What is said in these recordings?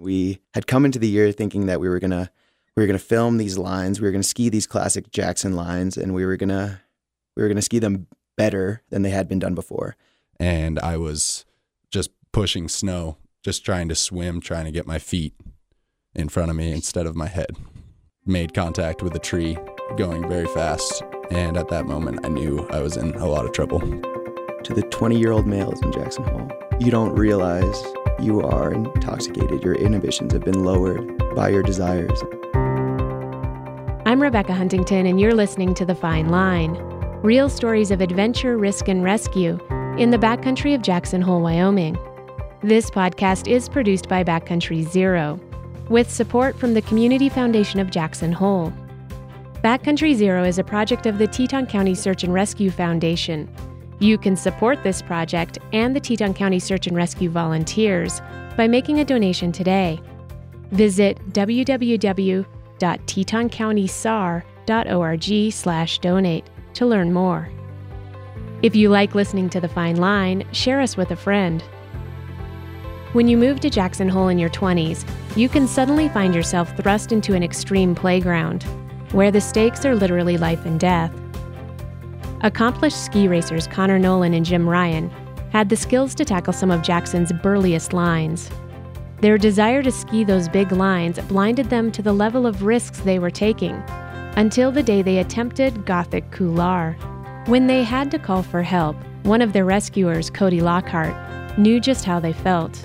We had come into the year thinking that we were gonna film these lines, we were gonna ski these classic Jackson lines, and we were gonna ski them better than they had been done before. And I was just pushing snow, just trying to swim, trying to get my feet in front of me instead of my head. Made contact with a tree, going very fast, and at that moment I knew I was in a lot of trouble. To the 20-year-old males in Jackson Hole, you don't realize you are intoxicated. Your inhibitions have been lowered by your desires. I'm Rebecca Huntington, and you're listening to The Fine Line, real stories of adventure, risk, and rescue in the backcountry of Jackson Hole, Wyoming. This podcast is produced by Backcountry Zero, with support from the Community Foundation of Jackson Hole. Backcountry Zero is a project of the Teton County Search and Rescue Foundation. You can support this project and the Teton County Search and Rescue volunteers by making a donation today. Visit www.tetoncountysar.org/donate to learn more. If you like listening to The Fine Line, share us with a friend. When you move to Jackson Hole in your 20s, you can suddenly find yourself thrust into an extreme playground where the stakes are literally life and death. Accomplished ski racers Connor Nolan and Jim Ryan had the skills to tackle some of Jackson's burliest lines. Their desire to ski those big lines blinded them to the level of risks they were taking, until the day they attempted Gothic Couloir. When they had to call for help, one of their rescuers, Cody Lockhart, knew just how they felt.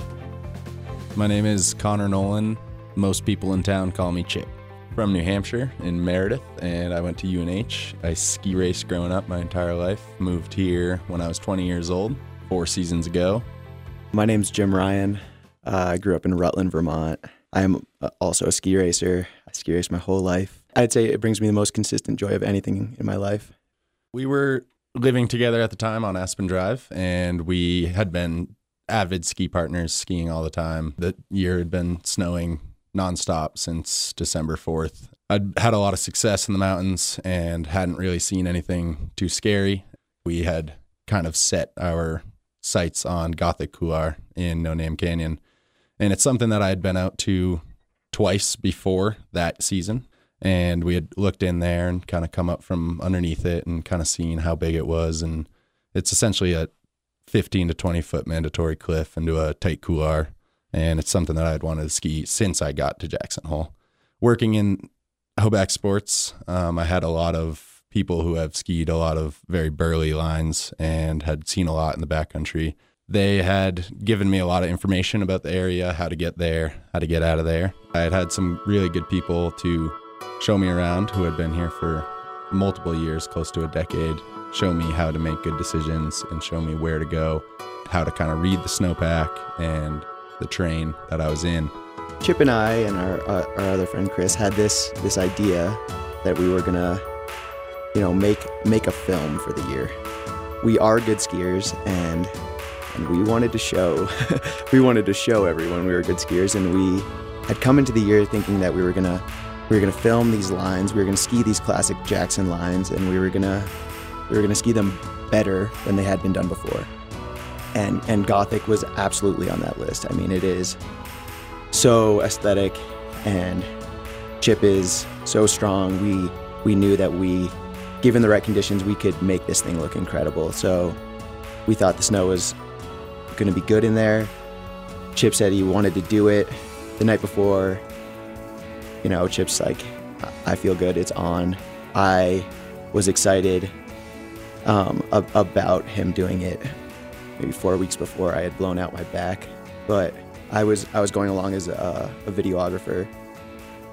My name is Connor Nolan. Most people in town call me Chip. From New Hampshire in Meredith, and I went to UNH. I ski raced growing up my entire life. Moved here when I was 20 years old, 4 seasons ago. My name's Jim Ryan. I grew up in Rutland, Vermont. I am also a ski racer. I ski raced my whole life. I'd say it brings me the most consistent joy of anything in my life. We were living together at the time on Aspen Drive, and we had been avid ski partners, skiing all the time. The year had been snowing nonstop since December 4th. I'd had a lot of success in the mountains and hadn't really seen anything too scary. We had kind of set our sights on Gothic Couloir in No Name Canyon. And it's something that I had been out to twice before that season. And we had looked in there and kind of come up from underneath it and kind of seen how big it was. And it's essentially a 15 to 20 foot mandatory cliff into a tight couloir. And it's something that I had wanted to ski since I got to Jackson Hole. Working in Hoback Sports, I had a lot of people who have skied a lot of very burly lines and had seen a lot in the backcountry. They had given me a lot of information about the area, how to get there, how to get out of there. I had had some really good people to show me around who had been here for multiple years, close to a decade, show me how to make good decisions and show me where to go, how to kind of read the snowpack and the terrain that I was in. Chip and I and our other friend Chris had this idea that we were gonna, make a film for the year. We are good skiers, and we wanted to show everyone we were good skiers, and we had come into the year thinking that we were gonna film these lines, we were gonna ski these classic Jackson lines, and we were gonna ski them better than they had been done before. And Gothic was absolutely on that list. I mean, it is so aesthetic, and Chip is so strong. We knew that given the right conditions, we could make this thing look incredible. So we thought the snow was gonna be good in there. Chip said he wanted to do it. The night before, Chip's like, I feel good, it's on. I was excited about him doing it. Maybe 4 weeks before, I had blown out my back, but I was going along as a videographer.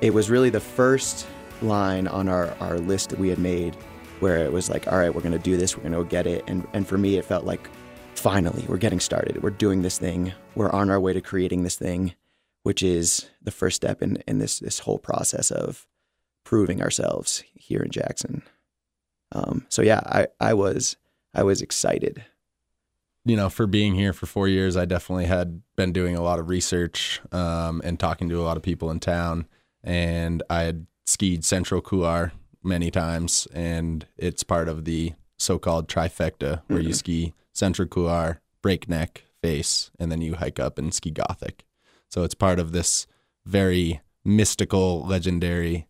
It was really the first line on our list that we had made where it was like, all right, we're gonna do this, we're gonna go get it. And for me, it felt like, finally, we're getting started. We're doing this thing. We're on our way to creating this thing, which is the first step in this whole process of proving ourselves here in Jackson. So yeah, I was excited. For being here for 4 years, I definitely had been doing a lot of research and talking to a lot of people in town. And I had skied Central Couloir many times, and it's part of the so-called trifecta where you ski Central Couloir, Breakneck Face, and then you hike up and ski Gothic. So it's part of this very mystical, legendary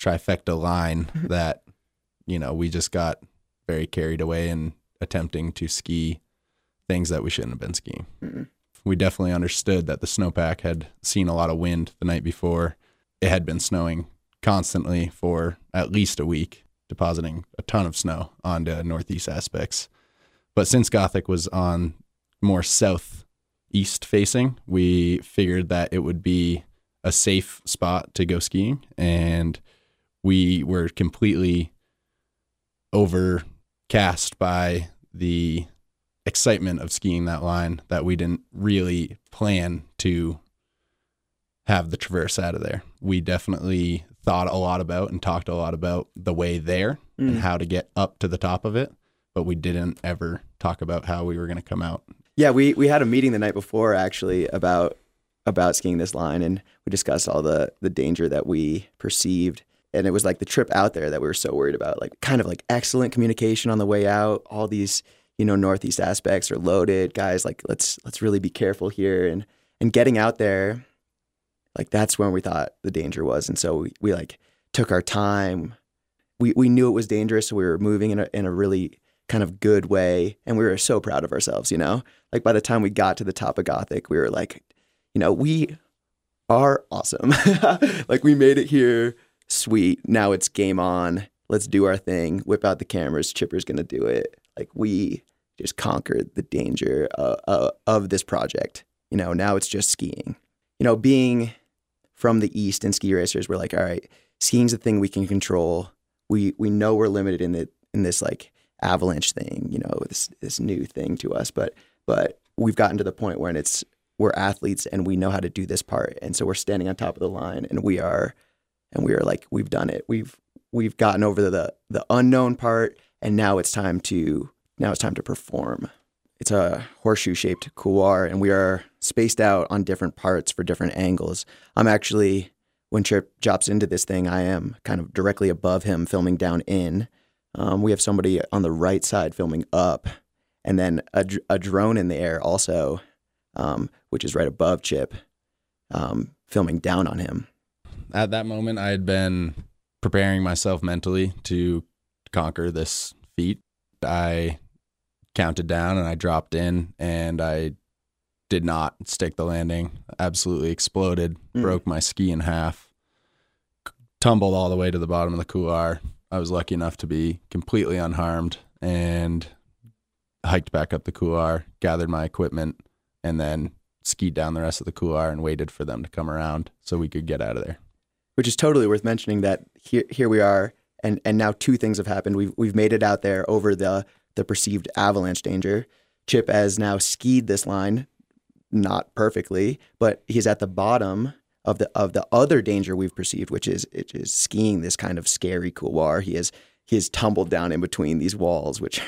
trifecta line that, you know, we just got very carried away in attempting to ski things that we shouldn't have been skiing. Mm-hmm. We definitely understood that the snowpack had seen a lot of wind the night before. It had been snowing constantly for at least a week, depositing a ton of snow onto northeast aspects. But since Gothic was on more southeast facing, we figured that it would be a safe spot to go skiing. And we were completely overcast by the excitement of skiing that line that we didn't really plan to have the traverse out of there. We definitely thought a lot about and talked a lot about the way there and how to get up to the top of it, but we didn't ever talk about how we were going to come out. Yeah, we had a meeting the night before actually about skiing this line, and we discussed all the danger that we perceived. And it was like the trip out there that we were so worried about, like kind of like excellent communication on the way out. All these, you know, northeast aspects are loaded, guys. Like let's really be careful here. And getting out there, like that's when we thought the danger was. And so we like took our time. We knew it was dangerous, so we were moving in a really kind of good way. And we were so proud of ourselves, you know. Like by the time we got to the top of Gothic, we were like, you know, we are awesome. Like we made it here. Sweet. Now it's game on. Let's do our thing. Whip out the cameras. Chipper's going to do it. Like we just conquered the danger of this project. You know, now it's just skiing. You know, being from the East and ski racers, we're like, all right, skiing's a thing we can control. We know we're limited in this like avalanche thing, you know, this new thing to us. But we've gotten to the point where we're athletes and we know how to do this part. And so we're standing on top of the line and we are like, we've done it. We've gotten over the unknown part, and now it's time to perform. It's a horseshoe-shaped couloir, and we are spaced out on different parts for different angles. I'm actually, when Chip drops into this thing, I am kind of directly above him, filming down in. We have somebody on the right side filming up, and then a drone in the air also, which is right above Chip, filming down on him. At that moment, I had been preparing myself mentally to conquer this feat. I counted down and I dropped in, and I did not stick the landing. Absolutely exploded, broke my ski in half, tumbled all the way to the bottom of the couloir. I was lucky enough to be completely unharmed and hiked back up the couloir, gathered my equipment, and then skied down the rest of the couloir and waited for them to come around so we could get out of there. Which is totally worth mentioning that here we are, and now two things have happened. We've made it out there over the perceived avalanche danger. Chip has now skied this line, not perfectly, but he's at the bottom of the other danger we've perceived, which is skiing this kind of scary couloir. He has tumbled down in between these walls, which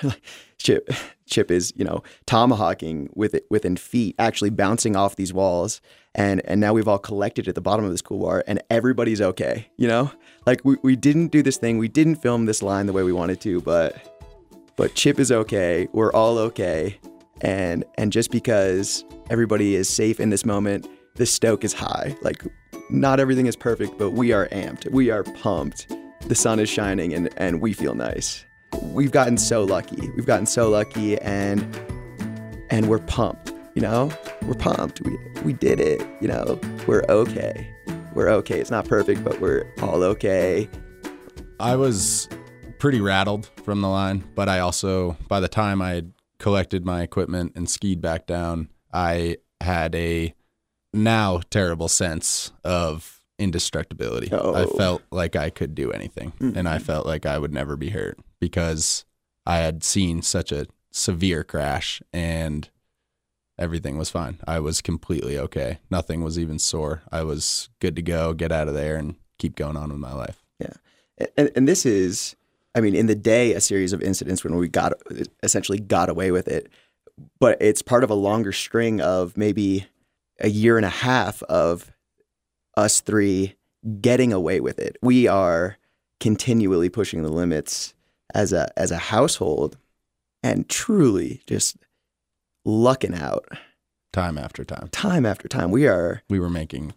Chip is, you know, tomahawking within feet, actually bouncing off these walls. And now we've all collected at the bottom of this couloir, and everybody's okay, you know? Like, we didn't do this thing. We didn't film this line the way we wanted to, but Chip is okay. We're all okay. And just because everybody is safe in this moment, the stoke is high. Like, not everything is perfect, but we are amped. We are pumped. The sun is shining, and we feel nice. We've gotten so lucky. We've gotten so lucky, and we're pumped, you know? We're pumped. We did it, you know? We're okay. We're okay. It's not perfect, but we're all okay. I was pretty rattled from the line, but I also, by the time I had collected my equipment and skied back down, I had a now terrible sense of indestructibility. Oh. I felt like I could do anything, and I felt like I would never be hurt because I had seen such a severe crash and everything was fine. I was completely okay. Nothing was even sore. I was good to go, get out of there, and keep going on with my life. Yeah. And this is, I mean, in the day, a series of incidents when we essentially got away with it, but it's part of a longer string of maybe a year and a half of us three getting away with it. We are continually pushing the limits as a household and truly just lucking out Time after time. Time after time. We were making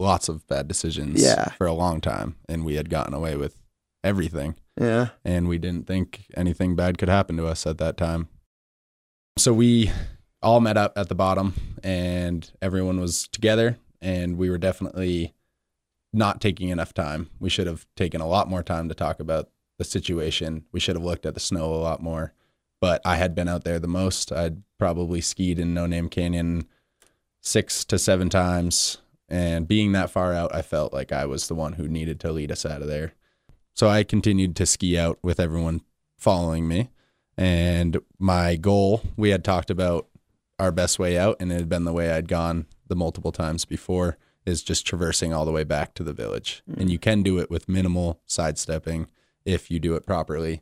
lots of bad decisions for a long time, and we had gotten away with everything. Yeah. And we didn't think anything bad could happen to us at that time. So we all met up at the bottom, and everyone was together, and we were definitely not taking enough time. We should have taken a lot more time to talk about the situation. We should have looked at the snow a lot more. But I had been out there the most. I'd probably skied in No Name Canyon 6 to 7 times. And being that far out, I felt like I was the one who needed to lead us out of there. So I continued to ski out with everyone following me. And my goal, we had talked about our best way out, and it had been the way I'd gone the multiple times before, is just traversing all the way back to the village. Mm. And you can do it with minimal sidestepping if you do it properly.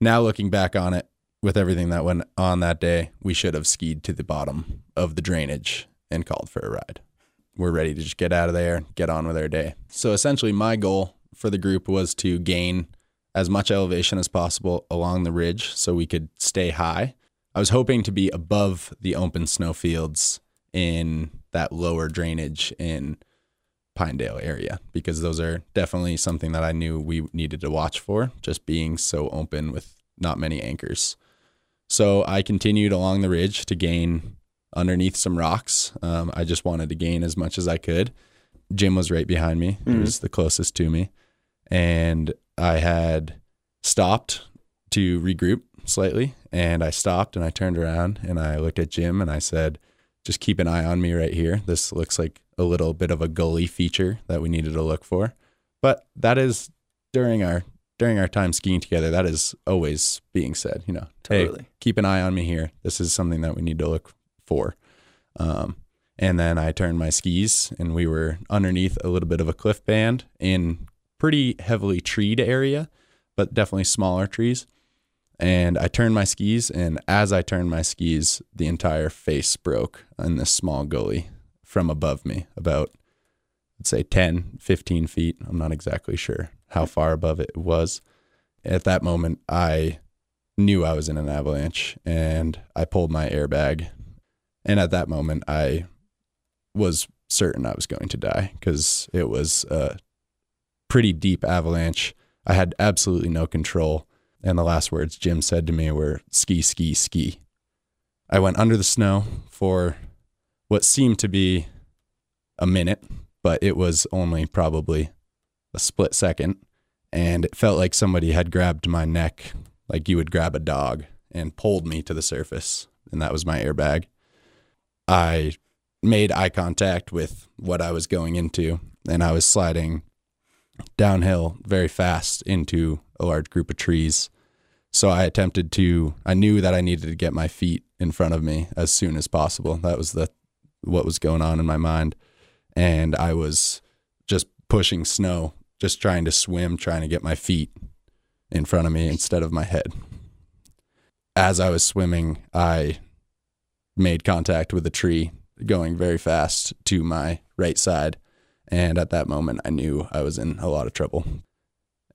Now looking back on it, with everything that went on that day, we should have skied to the bottom of the drainage and called for a ride. We're ready to just get out of there, get on with our day. So essentially my goal for the group was to gain as much elevation as possible along the ridge so we could stay high. I was hoping to be above the open snowfields in that lower drainage in Pinedale area, because those are definitely something that I knew we needed to watch for, just being so open with not many anchors. So I continued along the ridge to gain underneath some rocks. I just wanted to gain as much as I could. Jim was right behind me. Mm-hmm. He was the closest to me. And I had stopped to regroup slightly, and I stopped and I turned around and I looked at Jim and I said, just keep an eye on me right here. This looks like a little bit of a gully feature that we needed to look for. But that is during our time skiing together, that is always being said, you know, totally. Hey, keep an eye on me here. This is something that we need to look for. And then I turned my skis and we were underneath a little bit of a cliff band in pretty heavily treed area, but definitely smaller trees. And I turned my skis, and as I turned my skis, the entire face broke in this small gully from above me, about, let's say, 10, 15 feet. I'm not exactly sure how far above it was. At that moment, I knew I was in an avalanche, and I pulled my airbag. And at that moment, I was certain I was going to die because it was a pretty deep avalanche. I had absolutely no control. And the last words Jim said to me were, ski, ski, ski. I went under the snow for what seemed to be a minute, but it was only probably a split second. And it felt like somebody had grabbed my neck, like you would grab a dog, and pulled me to the surface. And that was my airbag. I made eye contact with what I was going into, and I was sliding downhill very fast into a large group of trees. So I knew that I needed to get my feet in front of me as soon as possible. That was what was going on in my mind. And I was just pushing snow, just trying to swim, trying to get my feet in front of me instead of my head. As I was swimming, I made contact with a tree going very fast to my right side. And at that moment, I knew I was in a lot of trouble.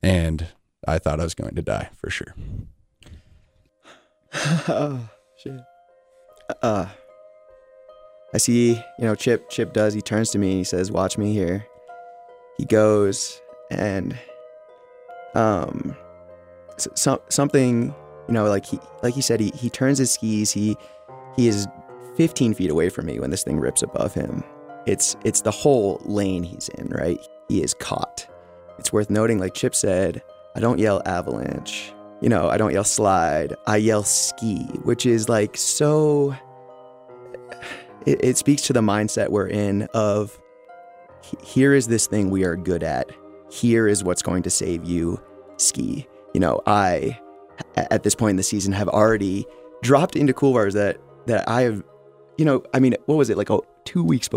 And I thought I was going to die for sure. Oh, shit. I see, you know, Chip does. He turns to me and he says, watch me here. He goes, and something, you know, like he said, he turns his skis. He is 15 feet away from me when this thing rips above him. It's the whole lane he's in, right? He is caught. It's worth noting, like Chip said, I don't yell avalanche. You know, I don't yell slide. I yell ski, which is like so... It speaks to the mindset we're in of, here is this thing we are good at. Here is what's going to save you. Ski. You know, I, at this point in the season, have already dropped into couloirs that I have, you know, I mean, what was it, like a week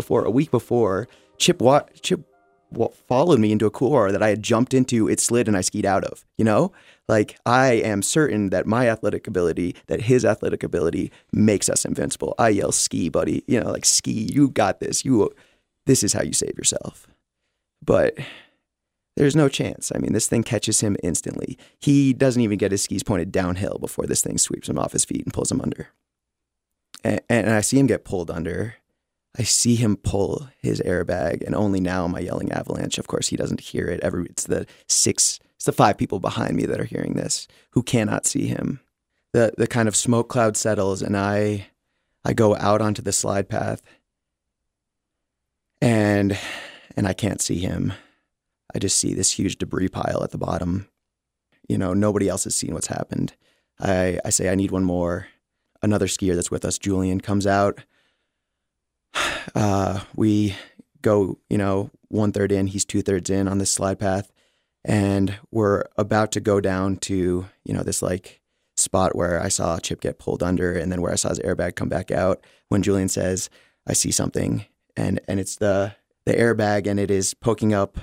before, Chip followed me into a couloir that I had jumped into, it slid, and I skied out of, you know? Like, I am certain that my athletic ability, that his athletic ability makes us invincible. I yell, ski, buddy. You know, like, ski, you got this. This is how you save yourself. But there's no chance. I mean, this thing catches him instantly. He doesn't even get his skis pointed downhill before this thing sweeps him off his feet and pulls him under. And I see him get pulled under. I see him pull his airbag, and only now am I yelling avalanche. Of course, he doesn't hear it. It's the five people behind me that are hearing this who cannot see him. The kind of smoke cloud settles, and I go out onto the slide path, and I can't see him. I just see this huge debris pile at the bottom. You know, nobody else has seen what's happened. I say, I need one more. Another skier that's with us, Julian, comes out. We go, 1/3 in, he's 2/3 in on this slide path. And we're about to go down to, this spot where I saw Chip get pulled under and then where I saw his airbag come back out, when Julian says, I see something. And it's the airbag, and it is poking up.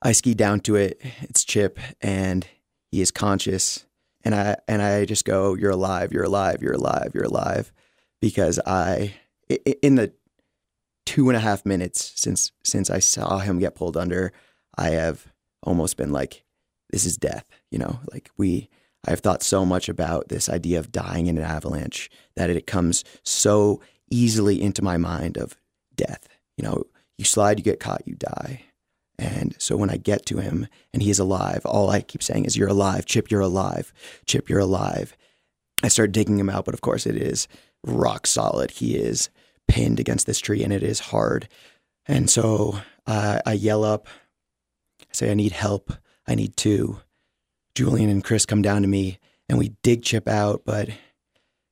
I ski down to it. It's Chip, and he is conscious. And I just go, you're alive, you're alive, you're alive, you're alive. Because in the 2.5 minutes since I saw him get pulled under, I have almost been like, this is death, I have thought so much about this idea of dying in an avalanche that it comes so easily into my mind of death. You slide, you get caught, you die. And so when I get to him and he is alive, all I keep saying is, you're alive, Chip, you're alive, Chip, you're alive. I start digging him out, but of course it is rock solid. He is pinned against this tree, and it is hard. And so I yell up, I say, I need help. I need two. Julian and Chris come down to me, and we dig Chip out, but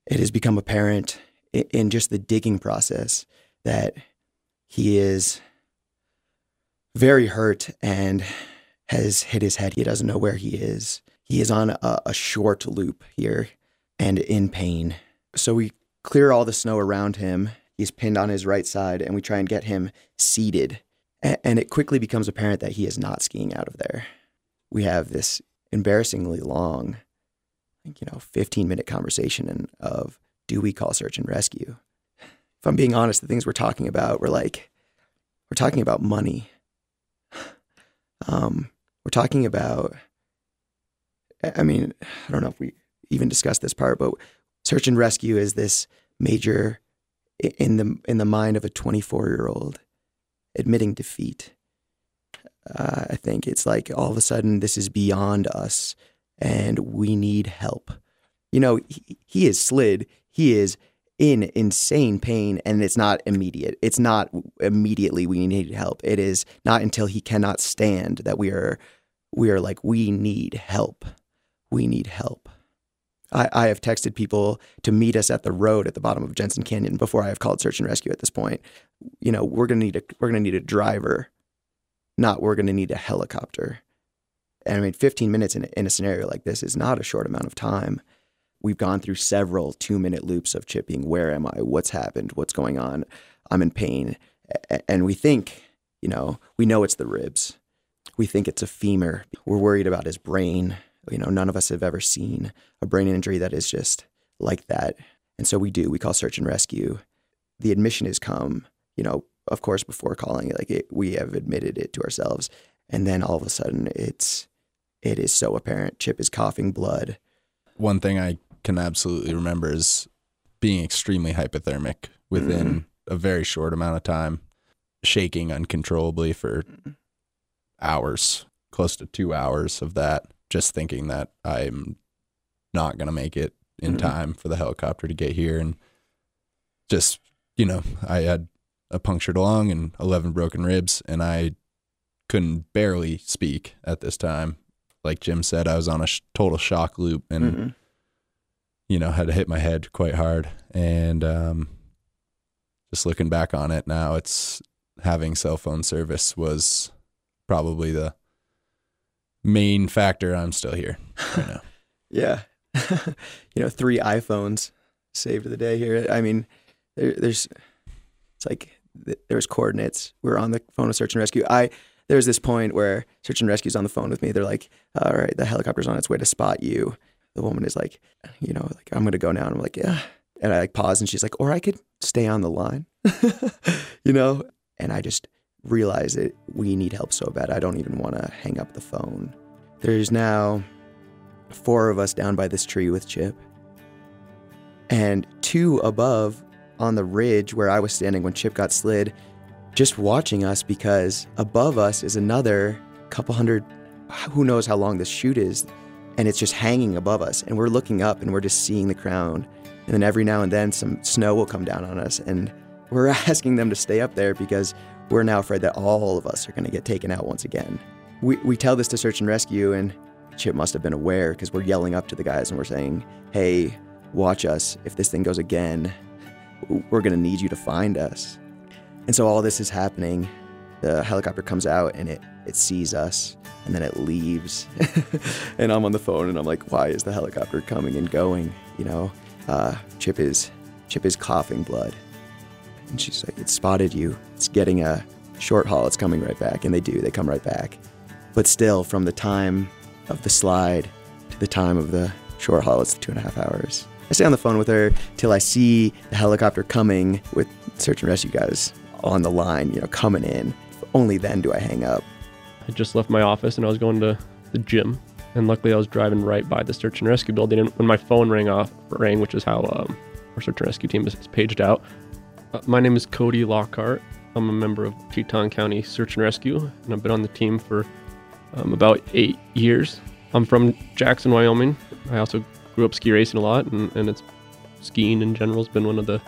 it has become apparent in just the digging process that he is very hurt and has hit his head. He doesn't know where he is. He is on a short loop here and in pain. So we clear all the snow around him. He's pinned on his right side, and we try and get him seated. And it quickly becomes apparent that he is not skiing out of there. We have this embarrassingly long, 15-minute conversation of, do we call search and rescue? If I'm being honest, the things we're talking about, we're talking about money. We're talking about, I don't know if we even discussed this part, but search and rescue is this major, in the mind of a 24-year-old, admitting defeat. I think it's like, all of a sudden, this is beyond us, and we need help. He has slid. He is in insane pain, and it's not immediate. It's not immediately we need help. It is not until he cannot stand that we are like, we need help. We need help. I have texted people to meet us at the road at the bottom of Jensen Canyon before I have called search and rescue at this point. We're gonna need a driver. Not we're going to need a helicopter. And 15 minutes in a scenario like this is not a short amount of time. We've gone through several 2-minute loops of chipping. Where am I? What's happened? What's going on? I'm in pain. And we think, we know it's the ribs. We think it's a femur. We're worried about his brain. None of us have ever seen a brain injury that is just like that. And so we do. We call search and rescue. The admission has come, of course, before calling, we have admitted it to ourselves. And then all of a sudden, it is so apparent. Chip is coughing blood. One thing I can absolutely remember is being extremely hypothermic within a very short amount of time, shaking uncontrollably for hours, close to 2 hours of that, just thinking that I'm not going to make it in time for the helicopter to get here. And just, I had a punctured lung and 11 broken ribs, and I couldn't barely speak at this time. Like Jim said, I was on a total shock loop, and had hit my head quite hard. And just looking back on it now, it's having cell phone service was probably the main factor. I'm still here right now. Yeah. 3 iPhones saved the day here. It's like there's coordinates. We're on the phone with search and rescue. There's this point where search and rescue's on the phone with me. They're like, all right, the helicopter's on its way to spot you. The woman is like, I'm going to go now. And I'm like, yeah. And I pause, and she's like, or I could stay on the line, And I just realize that we need help so bad. I don't even want to hang up the phone. There's now 4 of us down by this tree with Chip, and 2 above on the ridge where I was standing when Chip got slid, just watching us, because above us is another couple hundred, who knows how long this chute is, and it's just hanging above us, and we're looking up and we're just seeing the crown. And then every now and then some snow will come down on us, and we're asking them to stay up there because we're now afraid that all of us are going to get taken out once again. We tell this to Search and Rescue, and Chip must have been aware because we're yelling up to the guys and we're saying, hey, watch us. If this thing goes again, we're going to need you to find us. And so all this is happening. The helicopter comes out and it sees us, and then it leaves. And I'm on the phone and I'm like, why is the helicopter coming and going? You know, Chip is coughing blood. And she's like, it spotted you. It's getting a short haul. It's coming right back. And they do. They come right back. But still, from the time of the slide to the time of the short haul, it's 2.5 hours. I stay on the phone with her till I see the helicopter coming with search and rescue guys on the line, you know, coming in. Only then do I hang up. I just left my office and I was going to the gym. And luckily, I was driving right by the search and rescue building. And when my phone rang, which is how our search and rescue team is paged out. My name is Cody Lockhart. I'm a member of Teton County Search and Rescue, and I've been on the team for about 8 years. I'm from Jackson, Wyoming. I also grew up ski racing a lot, and it's skiing in general has been one of the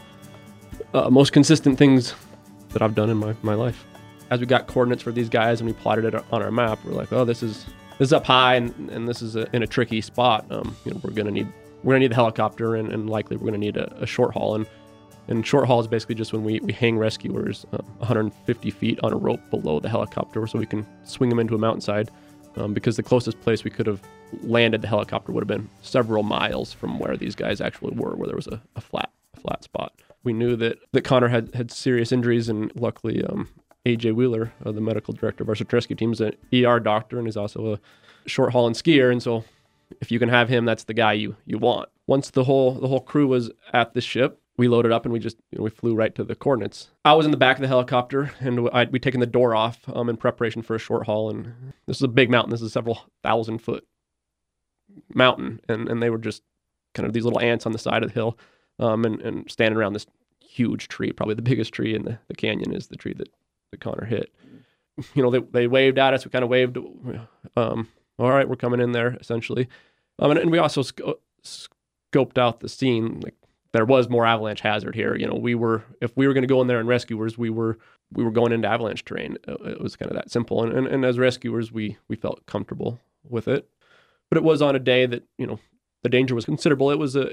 most consistent things that I've done in my life. As we got coordinates for these guys and we plotted it on our map, we're like, oh, this is up high, and this is in a tricky spot. You know, we're gonna need the helicopter, and likely we're gonna need a short haul. And short haul is basically just when we hang rescuers 150 feet on a rope below the helicopter so we can swing them into a mountainside, because the closest place we could have landed the helicopter would have been several miles from where these guys actually were, where there was a flat spot. We knew that Connor had serious injuries, and luckily AJ Wheeler, the medical director of our search rescue team, is an ER doctor and is also a short haul and skier, and so if you can have him, that's the guy you want. Once the whole crew was at the ship, we loaded up and we flew right to the coordinates. I was in the back of the helicopter, and we'd taken the door off in preparation for a short haul. And this is a big mountain. This is a several thousand foot mountain. And they were just kind of these little ants on the side of the hill, and standing around this huge tree, probably the biggest tree in the canyon is the tree that Connor hit. You know, they waved at us. We kind of waved, all right, we're coming in there, essentially. And we also scoped out the scene, like, there was more avalanche hazard here. You know, if we were going to go in there and rescuers, we were going into avalanche terrain. It was kind of that simple. And as rescuers, we felt comfortable with it. But it was on a day that, you know, the danger was considerable. It was a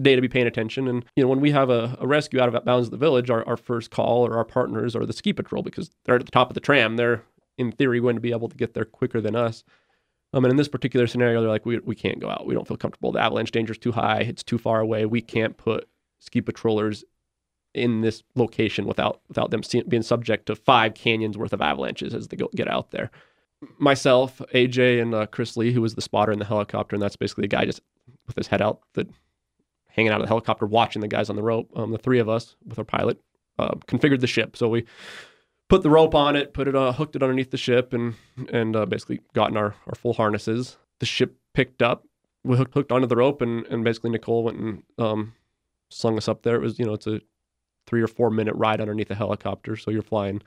day to be paying attention. And, you know, when we have a rescue out of bounds of the village, our first call or our partners are the ski patrol, because they're at the top of the tram. They're in theory going to be able to get there quicker than us. And in this particular scenario, they're like, we can't go out. We don't feel comfortable. The avalanche danger is too high. It's too far away. We can't put ski patrollers in this location without them being subject to 5 canyons worth of avalanches as they get out there. Myself, AJ, and Chris Lee, who was the spotter in the helicopter, and that's basically the guy just with his head out, hanging out of the helicopter, watching the guys on the rope. The three of us with our pilot configured the ship. So we put the rope on it, hooked it underneath the ship, and basically gotten our full harnesses. The ship picked up, we hooked onto the rope, and basically Nicole went and slung us up there. It was, you know, it's a 3 or 4 minute ride underneath a helicopter, so you're flying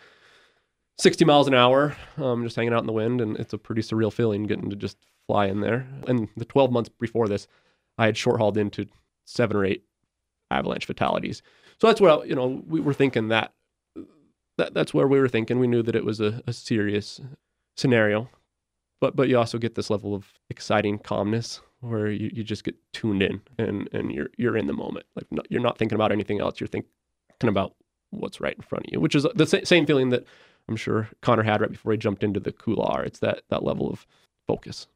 60 miles an hour, just hanging out in the wind, and it's a pretty surreal feeling getting to just fly in there. And the 12 months before this, I had short-hauled into 7 or 8 avalanche fatalities. So that's what, you know, we were thinking that's where we were thinking. We knew that it was a serious scenario, but you also get this level of exciting calmness where you just get tuned in and you're in the moment. Like, no, you're not thinking about anything else. You're thinking about what's right in front of you, which is the same feeling that I'm sure Connor had right before he jumped into the couloir. It's that level of focus.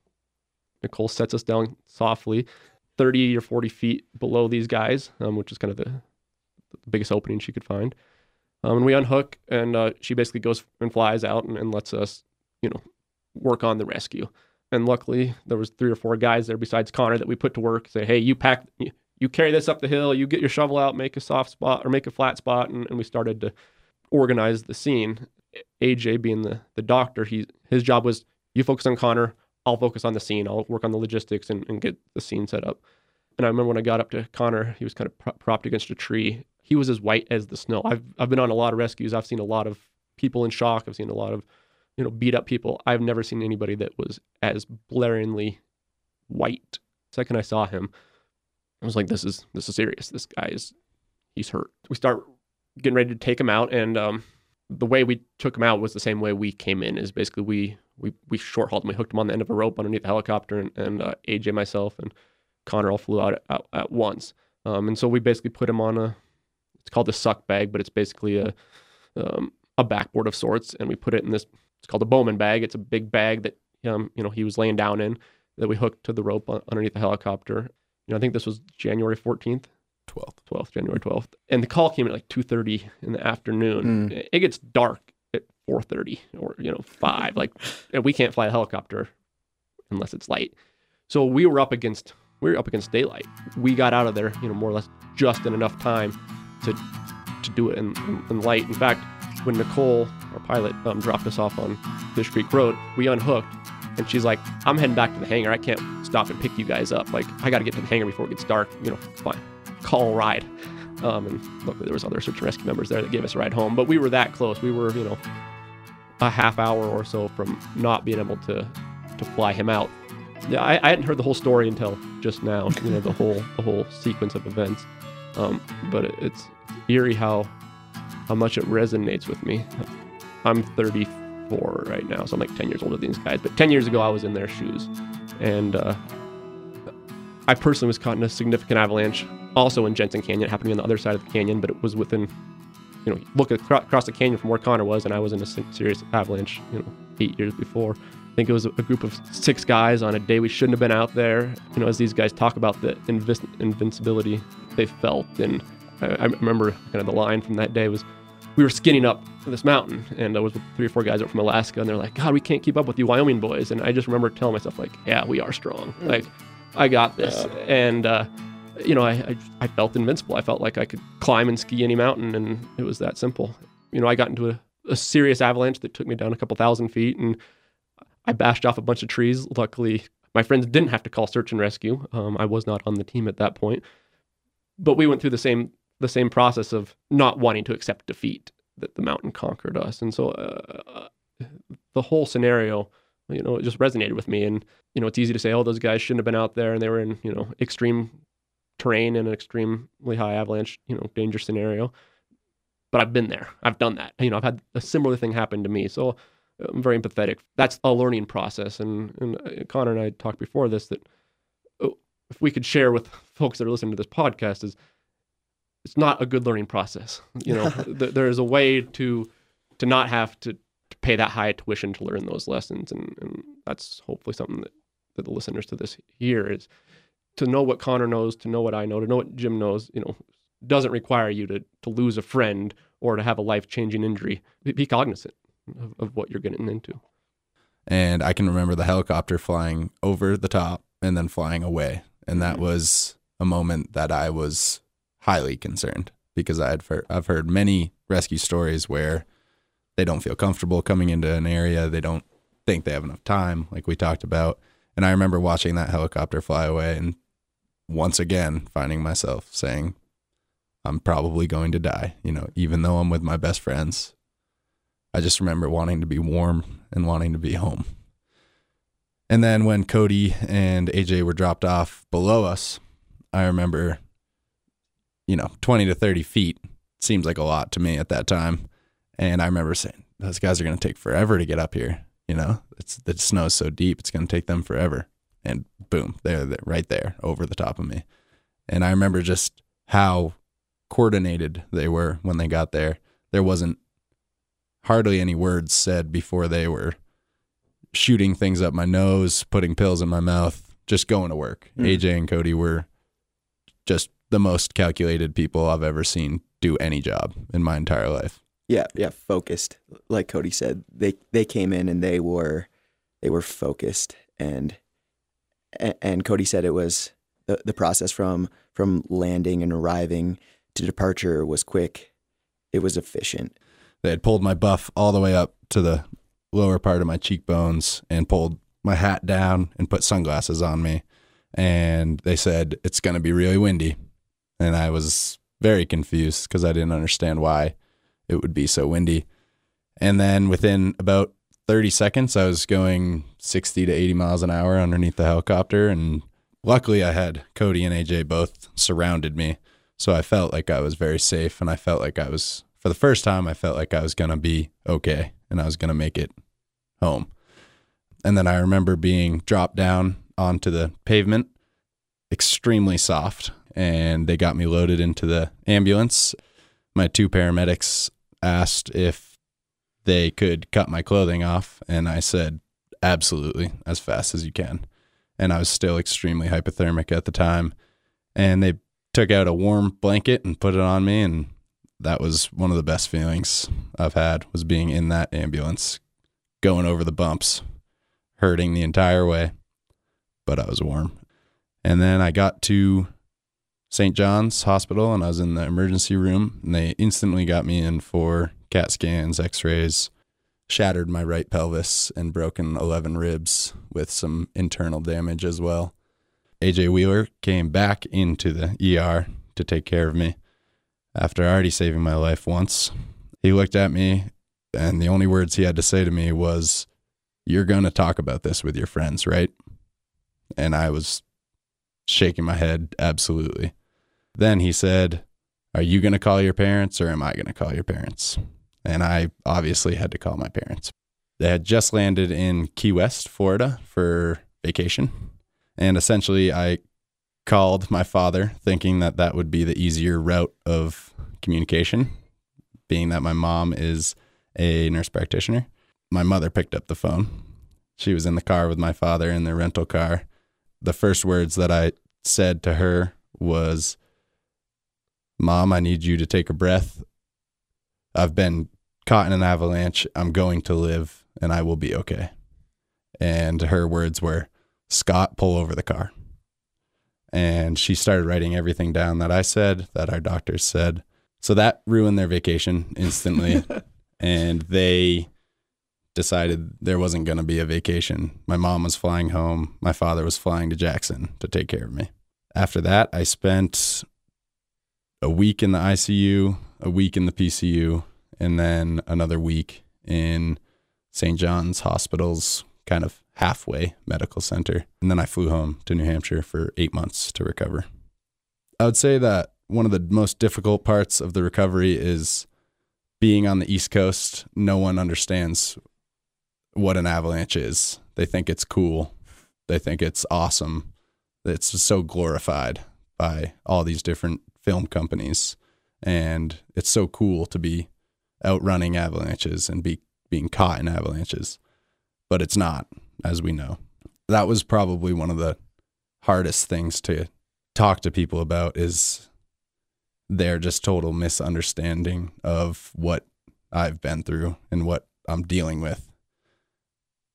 Nicole sets us down softly, 30 or 40 feet below these guys, which is kind of the biggest opening she could find. And we unhook, and she basically goes and flies out and lets us, you know, work on the rescue. And luckily, there was 3 or 4 guys there besides Connor that we put to work. Say, hey, you carry this up the hill. You get your shovel out, make a soft spot or make a flat spot. And we started to organize the scene. AJ being the doctor, his job was, you focus on Connor. I'll focus on the scene. I'll work on the logistics and get the scene set up. And I remember when I got up to Connor, he was kind of propped against a tree. he was as white as the snow. I've been on a lot of rescues. I've seen a lot of people in shock. I've seen a lot of, you know, beat up people. I've never seen anybody that was as blaringly white. The second I saw him, I was like, this is serious. This guy is, he's hurt. We start getting ready to take him out, and the way we took him out was the same way we came in. Is basically we short-hauled him. We hooked him on the end of a rope underneath the helicopter, and AJ, myself, and Connor all flew out at once. And so we basically put him on a, it's called a suck bag, but it's basically a backboard of sorts. And we put it in this, it's called a Bowman bag. It's a big bag that, you know, he was laying down in, that we hooked to the rope underneath the helicopter. You know, I think this was January 14th. 12th, January 12th. And the call came at like 2:30 in the afternoon. It gets dark at 4:30 or, you know, 5. Like, and we can't fly a helicopter unless it's light. So we were up against daylight. We got out of there, you know, more or less just in enough time to do it in light. In fact, when Nicole, our pilot, dropped us off on Fish Creek Road, we unhooked, and she's like, "I'm heading back to the hangar. I can't stop and pick you guys up. Like, I got to get to the hangar before it gets dark. You know, fine. Call a ride." And luckily there was other search and rescue members there that gave us a ride home. But we were that close. We were, you know, a half hour or so from not being able to fly him out. Yeah, I hadn't heard the whole story until just now, you know, the whole sequence of events. But it's eerie how much it resonates with me. I'm 34 right now, so I'm like 10 years older than these guys. But 10 years ago, I was in their shoes. And I personally was caught in a significant avalanche, also in Jensen Canyon. It happened on the other side of the canyon, but it was within, you know, look across the canyon from where Connor was, and I was in a serious avalanche, you know, 8 years before. I think it was a group of 6 guys on a day we shouldn't have been out there. You know, as these guys talk about the invincibility they felt, and I remember kind of the line from that day was, we were skinning up this mountain, and I was with 3 or 4 guys up from Alaska, and they're like, "God, we can't keep up with you Wyoming boys." And I just remember telling myself, like, "Yeah, we are strong. Like, I got this." And you know, I felt invincible. I felt like I could climb and ski any mountain, and it was that simple. You know, I got into a serious avalanche that took me down a couple thousand feet, and I bashed off a bunch of trees. Luckily, my friends didn't have to call search and rescue. I was not on the team at that point. But we went through the same process of not wanting to accept defeat, that the mountain conquered us. And so the whole scenario, you know, it just resonated with me. And, you know, it's easy to say, "Oh, those guys shouldn't have been out there, and they were in, you know, extreme terrain and an extremely high avalanche, you know, danger scenario." But I've been there. I've done that. You know, I've had a similar thing happen to me. So I'm very empathetic. That's a learning process. And Connor and I talked before this, that if we could share with folks that are listening to this podcast, is it's not a good learning process. You know, there is a way to not have to pay that high tuition to learn those lessons. And that's hopefully something that the listeners to this hear, is to know what Connor knows, to know what I know, to know what Jim knows, you know, doesn't require you to lose a friend or to have a life-changing injury. Be cognizant of what you're getting into. And I can remember the helicopter flying over the top and then flying away. And that was a moment that I was highly concerned, because I've heard many rescue stories where they don't feel comfortable coming into an area. They don't think they have enough time, like we talked about. And I remember watching that helicopter fly away and once again finding myself saying, "I'm probably going to die," you know, even though I'm with my best friends. I just remember wanting to be warm and wanting to be home. And then when Cody and AJ were dropped off below us, I remember, you know, 20 to 30 feet seems like a lot to me at that time. And I remember saying, "Those guys are going to take forever to get up here. You know, the snow is so deep, it's going to take them forever." And boom, they're right there over the top of me. And I remember just how coordinated they were when they got there. There wasn't hardly any words said before they were shooting things up my nose, putting pills in my mouth, just going to work. Mm. AJ and Cody were just the most calculated people I've ever seen do any job in my entire life. Yeah, focused. Like Cody said, they came in and they were focused. And Cody said it was the process from landing and arriving to departure was quick. It was efficient. They had pulled my buff all the way up to the lower part of my cheekbones and pulled my hat down and put sunglasses on me. And they said, "It's going to be really windy." And I was very confused because I didn't understand why it would be so windy. And then within about 30 seconds, I was going 60 to 80 miles an hour underneath the helicopter. And luckily I had Cody and AJ both surrounded me. So I felt like I was very safe, and I felt like I was, for the first time, I felt like I was going to be okay and I was going to make it home. And then I remember being dropped down onto the pavement, extremely soft, and they got me loaded into the ambulance. My two paramedics asked if they could cut my clothing off, and I said, absolutely, as fast as you can. And I was still extremely hypothermic at the time. And they took out a warm blanket and put it on me, and that was one of the best feelings I've had, was being in that ambulance, going over the bumps, hurting the entire way, but I was warm. And then I got to St. John's Hospital, and I was in the emergency room, and they instantly got me in for CAT scans, x-rays, shattered my right pelvis, and broken 11 ribs with some internal damage as well. AJ Wheeler came back into the ER to take care of me after already saving my life once. He looked at me, and the only words he had to say to me was, "You're going to talk about this with your friends, right?" And I was shaking my head, absolutely. Then he said, "Are you going to call your parents, or am I going to call your parents?" And I obviously had to call my parents. They had just landed in Key West, Florida for vacation. And essentially I called my father thinking that that would be the easier route of communication, being that my mom is a nurse practitioner. My mother picked up the phone. She was in the car with my father in their rental car. The first words that I said to her was, "Mom, I need you to take a breath. I've been caught in an avalanche. I'm going to live, and I will be okay." And her words were, "Scott, pull over the car." And she started writing everything down that I said, that our doctors said. So that ruined their vacation instantly. And they decided there wasn't going to be a vacation. My mom was flying home. My father was flying to Jackson to take care of me. After that, I spent a week in the ICU, a week in the PCU, and then another week in St. John's Hospital's kind of halfway medical center. And then I flew home to New Hampshire for 8 months to recover. I would say that one of the most difficult parts of the recovery is being on the East Coast. No one understands what an avalanche is. They think it's cool. They think it's awesome. It's just so glorified by all these different film companies. And it's so cool to be outrunning avalanches and being caught in avalanches, but it's not, as we know. That was probably one of the hardest things to talk to people about, is their just total misunderstanding of what I've been through and what I'm dealing with.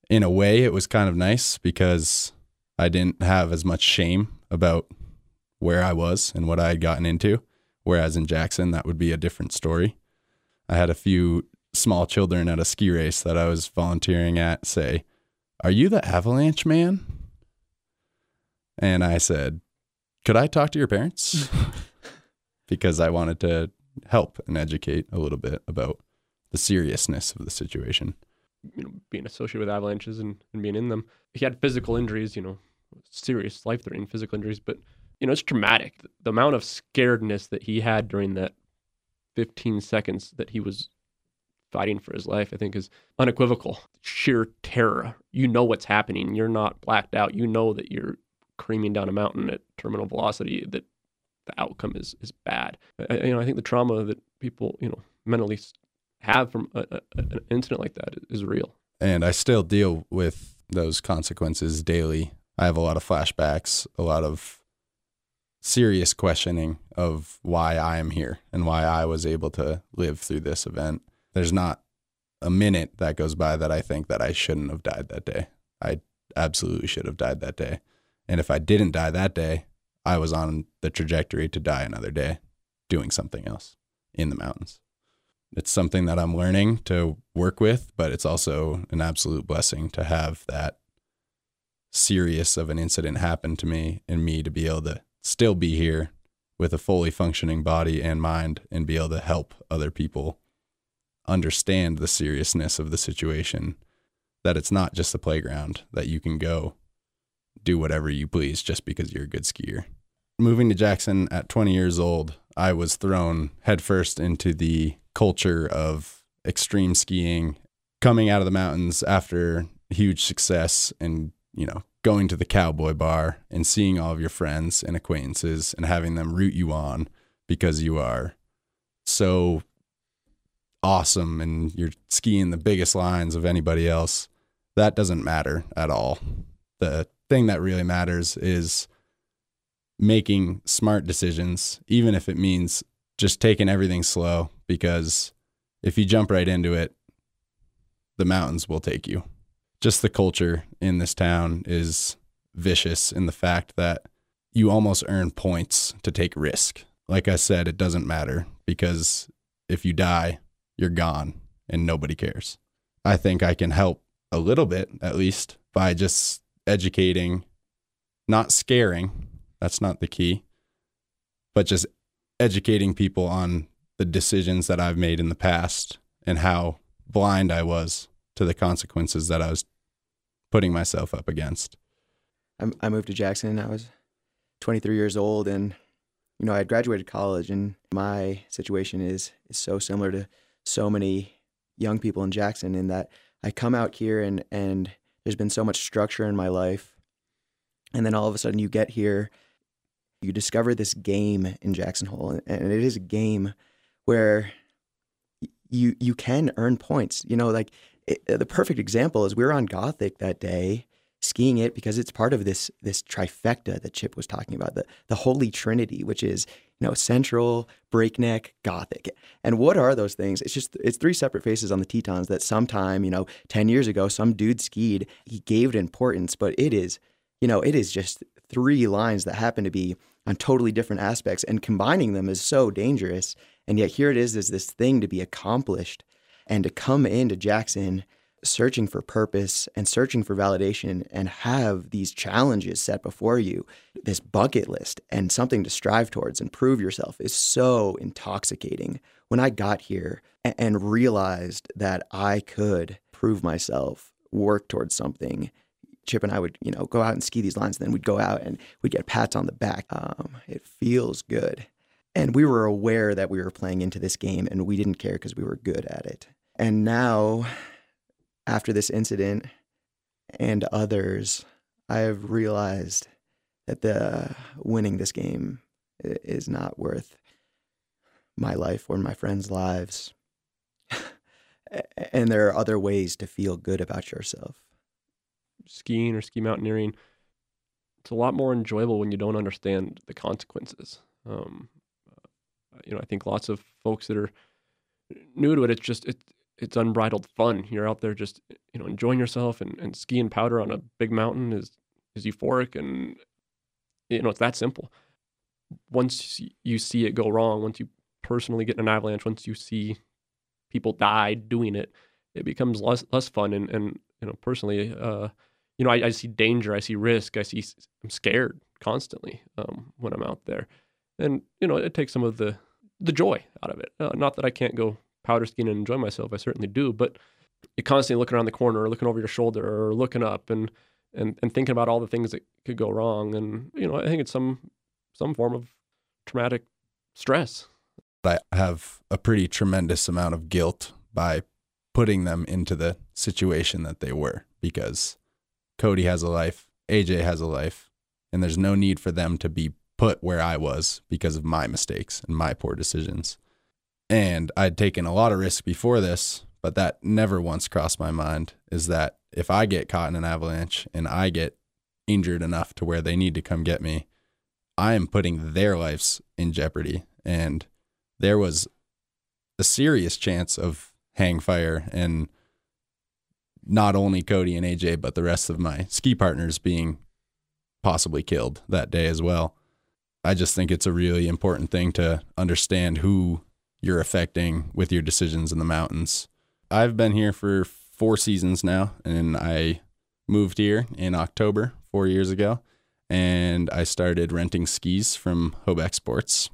In a way, it was kind of nice because I didn't have as much shame about where I was and what I had gotten into, whereas in Jackson, that would be a different story. I had a few small children at a ski race that I was volunteering at say, "Are you the avalanche man?" And I said, "Could I talk to your parents?" Because I wanted to help and educate a little bit about the seriousness of the situation. You know, being associated with avalanches and being in them. He had physical injuries, you know, serious life-threatening physical injuries, but, you know, it's traumatic. The amount of scaredness that he had during that 15 seconds that he was fighting for his life, I think, is unequivocal. Sheer terror. You know what's happening. You're not blacked out. You know that you're creaming down a mountain at terminal velocity, that the outcome is bad. I think the trauma that people, you know, mentally have from an incident like that is real. And I still deal with those consequences daily. I have a lot of flashbacks, a lot of serious questioning of why I am here and why I was able to live through this event. There's not a minute that goes by that I think that I shouldn't have died that day. I absolutely should have died that day. And if I didn't die that day, I was on the trajectory to die another day doing something else in the mountains. It's something that I'm learning to work with, but it's also an absolute blessing to have that serious of an incident happen to me and me to be able to still be here with a fully functioning body and mind and be able to help other people understand the seriousness of the situation, that it's not just the playground, that you can go do whatever you please just because you're a good skier. Moving to Jackson at 20 years old, I was thrown headfirst into the culture of extreme skiing, coming out of the mountains after huge success and, you know, going to the cowboy bar and seeing all of your friends and acquaintances and having them root you on because you are so awesome and you're skiing the biggest lines of anybody else. That doesn't matter at all. The thing that really matters is making smart decisions, even if it means just taking everything slow, because if you jump right into it, the mountains will take you. Just the culture in this town is vicious in the fact that you almost earn points to take risk. Like I said, it doesn't matter, because if you die, you're gone and nobody cares. I think I can help a little bit, at least, by just educating, not scaring, that's not the key, but just educating people on the decisions that I've made in the past and how blind I was to the consequences that I was putting myself up against. I moved to Jackson. I was 23 years old, and you know, I had graduated college, and my situation is so similar to so many young people in Jackson, in that I come out here and there's been so much structure in my life, and then all of a sudden you get here, you discover this game in Jackson Hole, and it is a game where you can earn points. You know, like the perfect example is we were on Gothic that day, skiing it because it's part of this trifecta that Chip was talking about, the Holy Trinity, which is, you know, Central, Breakneck, Gothic. And what are those things? It's three separate faces on the Tetons that sometime, you know, 10 years ago, some dude skied, he gave it importance, but it is, you know, it is just three lines that happen to be on totally different aspects, and combining them is so dangerous. And yet here it is, there's this thing to be accomplished, and to come into Jackson searching for purpose and searching for validation and have these challenges set before you, this bucket list and something to strive towards and prove yourself, is so intoxicating. When I got here and realized that I could prove myself, work towards something, Chip and I would, you know, go out and ski these lines, and then we'd go out and we'd get pats on the back. It feels good. And we were aware that we were playing into this game, and we didn't care because we were good at it. And now, after this incident and others, I have realized that the winning this game is not worth my life or my friends' lives. And there are other ways to feel good about yourself. Skiing or ski mountaineering, it's a lot more enjoyable when you don't understand the consequences. You know, I think lots of folks that are new to it, it's unbridled fun. You're out there just, you know, enjoying yourself, and skiing powder on a big mountain is euphoric, and, you know, it's that simple. Once you see it go wrong, once you personally get in an avalanche, once you see people die doing it, it becomes less fun. And you know, personally, you know, I see danger, I see risk, I'm scared constantly when I'm out there. And, you know, it takes some of the joy out of it. Not that I can't go powder skiing and enjoy myself, I certainly do, but you're constantly looking around the corner or looking over your shoulder or looking up and thinking about all the things that could go wrong. And, you know, I think it's some form of traumatic stress. I have a pretty tremendous amount of guilt by putting them into the situation that they were, because Cody has a life, AJ has a life, and there's no need for them to be put where I was because of my mistakes and my poor decisions. And I'd taken a lot of risk before this, but that never once crossed my mind, is that if I get caught in an avalanche and I get injured enough to where they need to come get me, I am putting their lives in jeopardy. And there was a serious chance of hang fire, and not only Cody and AJ, but the rest of my ski partners being possibly killed that day as well. I just think it's a really important thing to understand who you're affecting with your decisions in the mountains. I've been here for 4 seasons now, and I moved here in October 4 years ago and I started renting skis from Hoback Sports.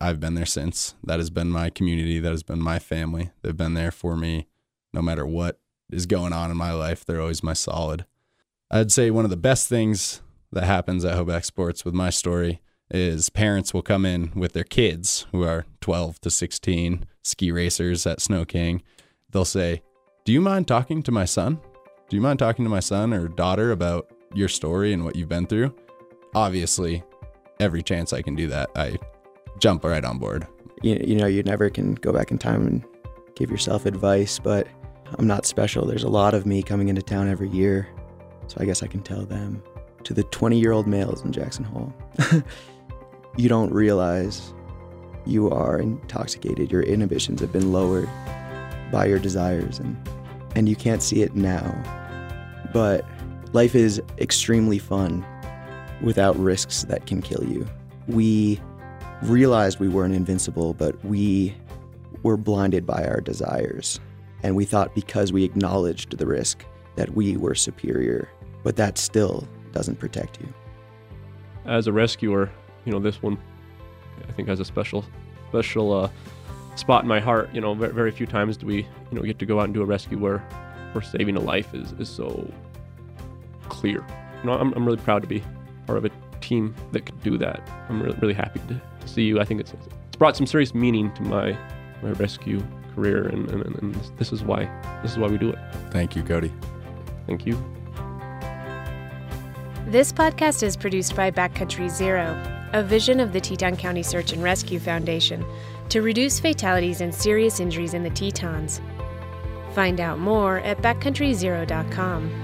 I've been there since. That has been my community. That has been my family. They've been there for me no matter what is going on in my life. They're always my solid. I'd say one of the best things that happens at Hoback Sports with my story is parents will come in with their kids who are 12 to 16 ski racers at Snow King. They'll say, "Do you mind talking to my son? Do you mind talking to my son or daughter about your story and what you've been through?" Obviously, every chance I can do that, I jump right on board. You know, you never can go back in time and give yourself advice, but I'm not special. There's a lot of me coming into town every year, so I guess I can tell them. To the 20-year-old males in Jackson Hole, you don't realize you are intoxicated. Your inhibitions have been lowered by your desires, and you can't see it now. But life is extremely fun without risks that can kill you. We realized we weren't invincible, but we were blinded by our desires. And we thought because we acknowledged the risk that we were superior, but that still doesn't protect you. As a rescuer, you know, this one I think has a special spot in my heart. You know, very few times do we, you know, get to go out and do a rescue where saving a life is so clear. You know, I'm really proud to be part of a team that could do that. I'm really happy to see you. I think it's brought some serious meaning to my rescue career, and this is why we do it. Thank you, Cody. Thank you. This podcast is produced by Backcountry Zero, a vision of the Teton County Search and Rescue Foundation to reduce fatalities and serious injuries in the Tetons. Find out more at backcountryzero.com.